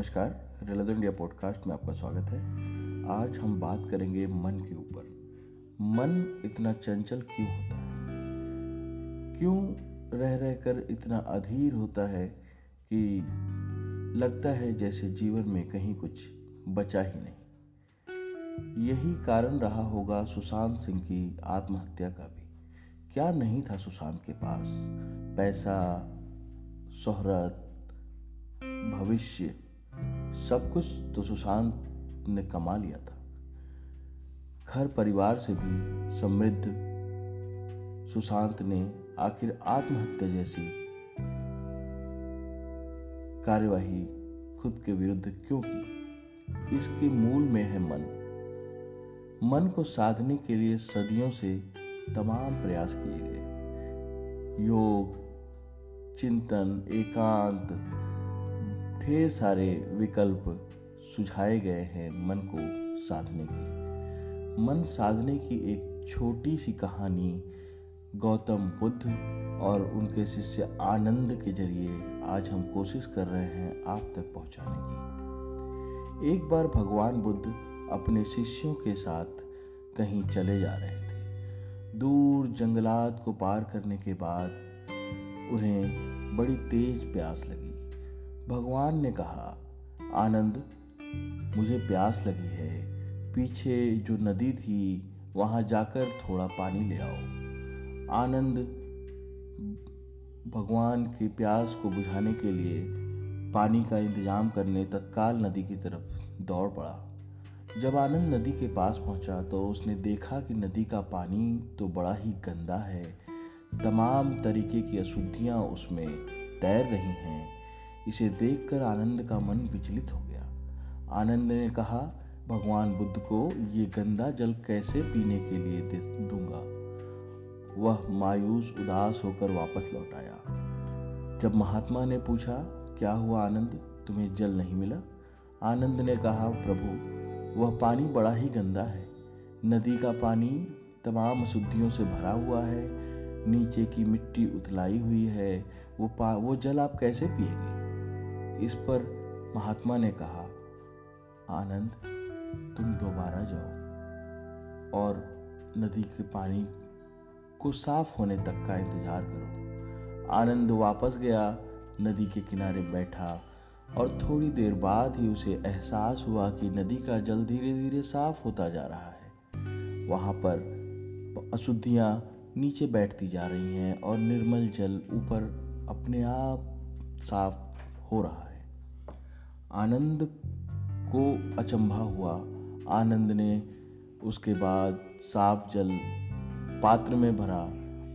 नमस्कार, रेलाटो India podcast में आपका स्वागत है। आज हम बात करेंगे मन के ऊपर। मन इतना चंचल क्यों होता है, क्यों रह रहकर इतना अधीर होता है कि लगता है जैसे जीवन में कहीं कुछ बचा ही नहीं। यही कारण रहा होगा सुशांत सिंह की आत्महत्या का भी। क्या नहीं था सुशांत के पास? पैसा, शोहरत, भविष्य, सब कुछ तो सुशांत ने कमा लिया था। घर परिवार से भी समृद्ध सुशांत ने आखिर आत्महत्या जैसी कार्यवाही खुद के विरुद्ध क्यों की? इसके मूल में है मन। मन को साधने के लिए सदियों से तमाम प्रयास किए गए। योग, चिंतन, एकांत, ढेर सारे विकल्प सुझाए गए हैं मन को साधने के। मन साधने की एक छोटी सी कहानी गौतम बुद्ध और उनके शिष्य आनंद के जरिए आज हम कोशिश कर रहे हैं आप तक पहुंचाने की। एक बार भगवान बुद्ध अपने शिष्यों के साथ कहीं चले जा रहे थे। दूर जंगलात को पार करने के बाद उन्हें बड़ी तेज प्यास लगी। भगवान ने कहा, आनंद, मुझे प्यास लगी है, पीछे जो नदी थी वहाँ जाकर थोड़ा पानी ले आओ। आनंद भगवान की प्यास को बुझाने के लिए पानी का इंतजाम करने तत्काल नदी की तरफ दौड़ पड़ा। जब आनंद नदी के पास पहुँचा तो उसने देखा कि नदी का पानी तो बड़ा ही गंदा है, तमाम तरीके की अशुद्धियाँ उसमें तैर रही हैं। इसे देखकर आनंद का मन विचलित हो गया। आनंद ने कहा, भगवान बुद्ध को ये गंदा जल कैसे पीने के लिए दूंगा। वह मायूस उदास होकर वापस लौट आया। जब महात्मा ने पूछा, क्या हुआ आनंद, तुम्हें जल नहीं मिला? आनंद ने कहा, प्रभु, वह पानी बड़ा ही गंदा है। नदी का पानी तमाम अशुद्धियों से भरा हुआ है, नीचे की मिट्टी उतलाई हुई है, वो जल आप कैसे पिएंगे? इस पर महात्मा ने कहा, आनंद, तुम दोबारा जाओ और नदी के पानी को साफ होने तक का इंतजार करो। आनंद वापस गया, नदी के किनारे बैठा और थोड़ी देर बाद ही उसे एहसास हुआ कि नदी का जल धीरे धीरे साफ होता जा रहा है। वहाँ पर अशुद्धियाँ नीचे बैठती जा रही हैं और निर्मल जल ऊपर अपने आप साफ हो रहा है। आनंद को अचंभा हुआ। आनंद ने उसके बाद साफ जल पात्र में भरा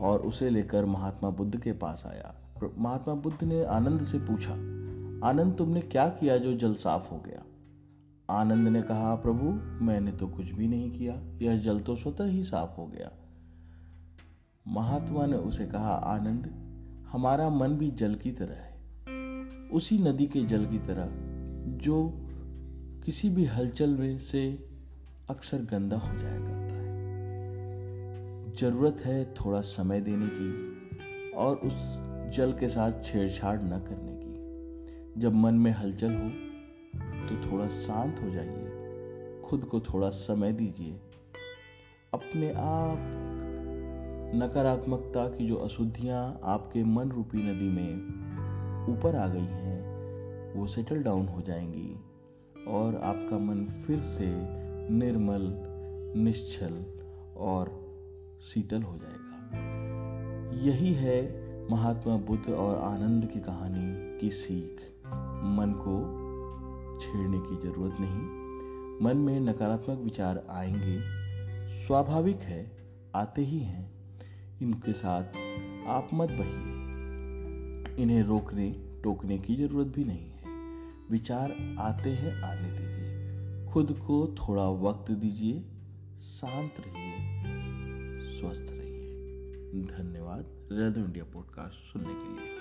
और उसे लेकर महात्मा बुद्ध के पास आया। महात्मा बुद्ध ने आनंद से पूछा, आनंद, तुमने क्या किया जो जल साफ हो गया? आनंद ने कहा, प्रभु, मैंने तो कुछ भी नहीं किया, यह जल तो स्वतः ही साफ हो गया। महात्मा ने उसे कहा, आनंद, हमारा मन भी जल की तरह है, उसी नदी के जल की तरह जो किसी भी हलचल में से अक्सर गंदा हो जाया करता है। जरूरत है थोड़ा समय देने की और उस जल के साथ छेड़छाड़ न करने की। जब मन में हलचल हो तो थोड़ा शांत हो जाइए, खुद को थोड़ा समय दीजिए। अपने आप नकारात्मकता की जो अशुद्धियाँ आपके मन रूपी नदी में ऊपर आ गई हैं वो सेटल डाउन हो जाएंगी और आपका मन फिर से निर्मल, निश्चल और शीतल हो जाएगा। यही है महात्मा बुद्ध और आनंद की कहानी की सीख। मन को छेड़ने की जरूरत नहीं। मन में नकारात्मक विचार आएंगे, स्वाभाविक है, आते ही हैं। इनके साथ आप मत बहिए, इन्हें रोकने टोकने की ज़रूरत भी नहीं है। विचार आते हैं, आने दीजिए। खुद को थोड़ा वक्त दीजिए, शांत रहिए, स्वस्थ रहिए। धन्यवाद रेलाटो इंडिया पॉडकास्ट सुनने के लिए।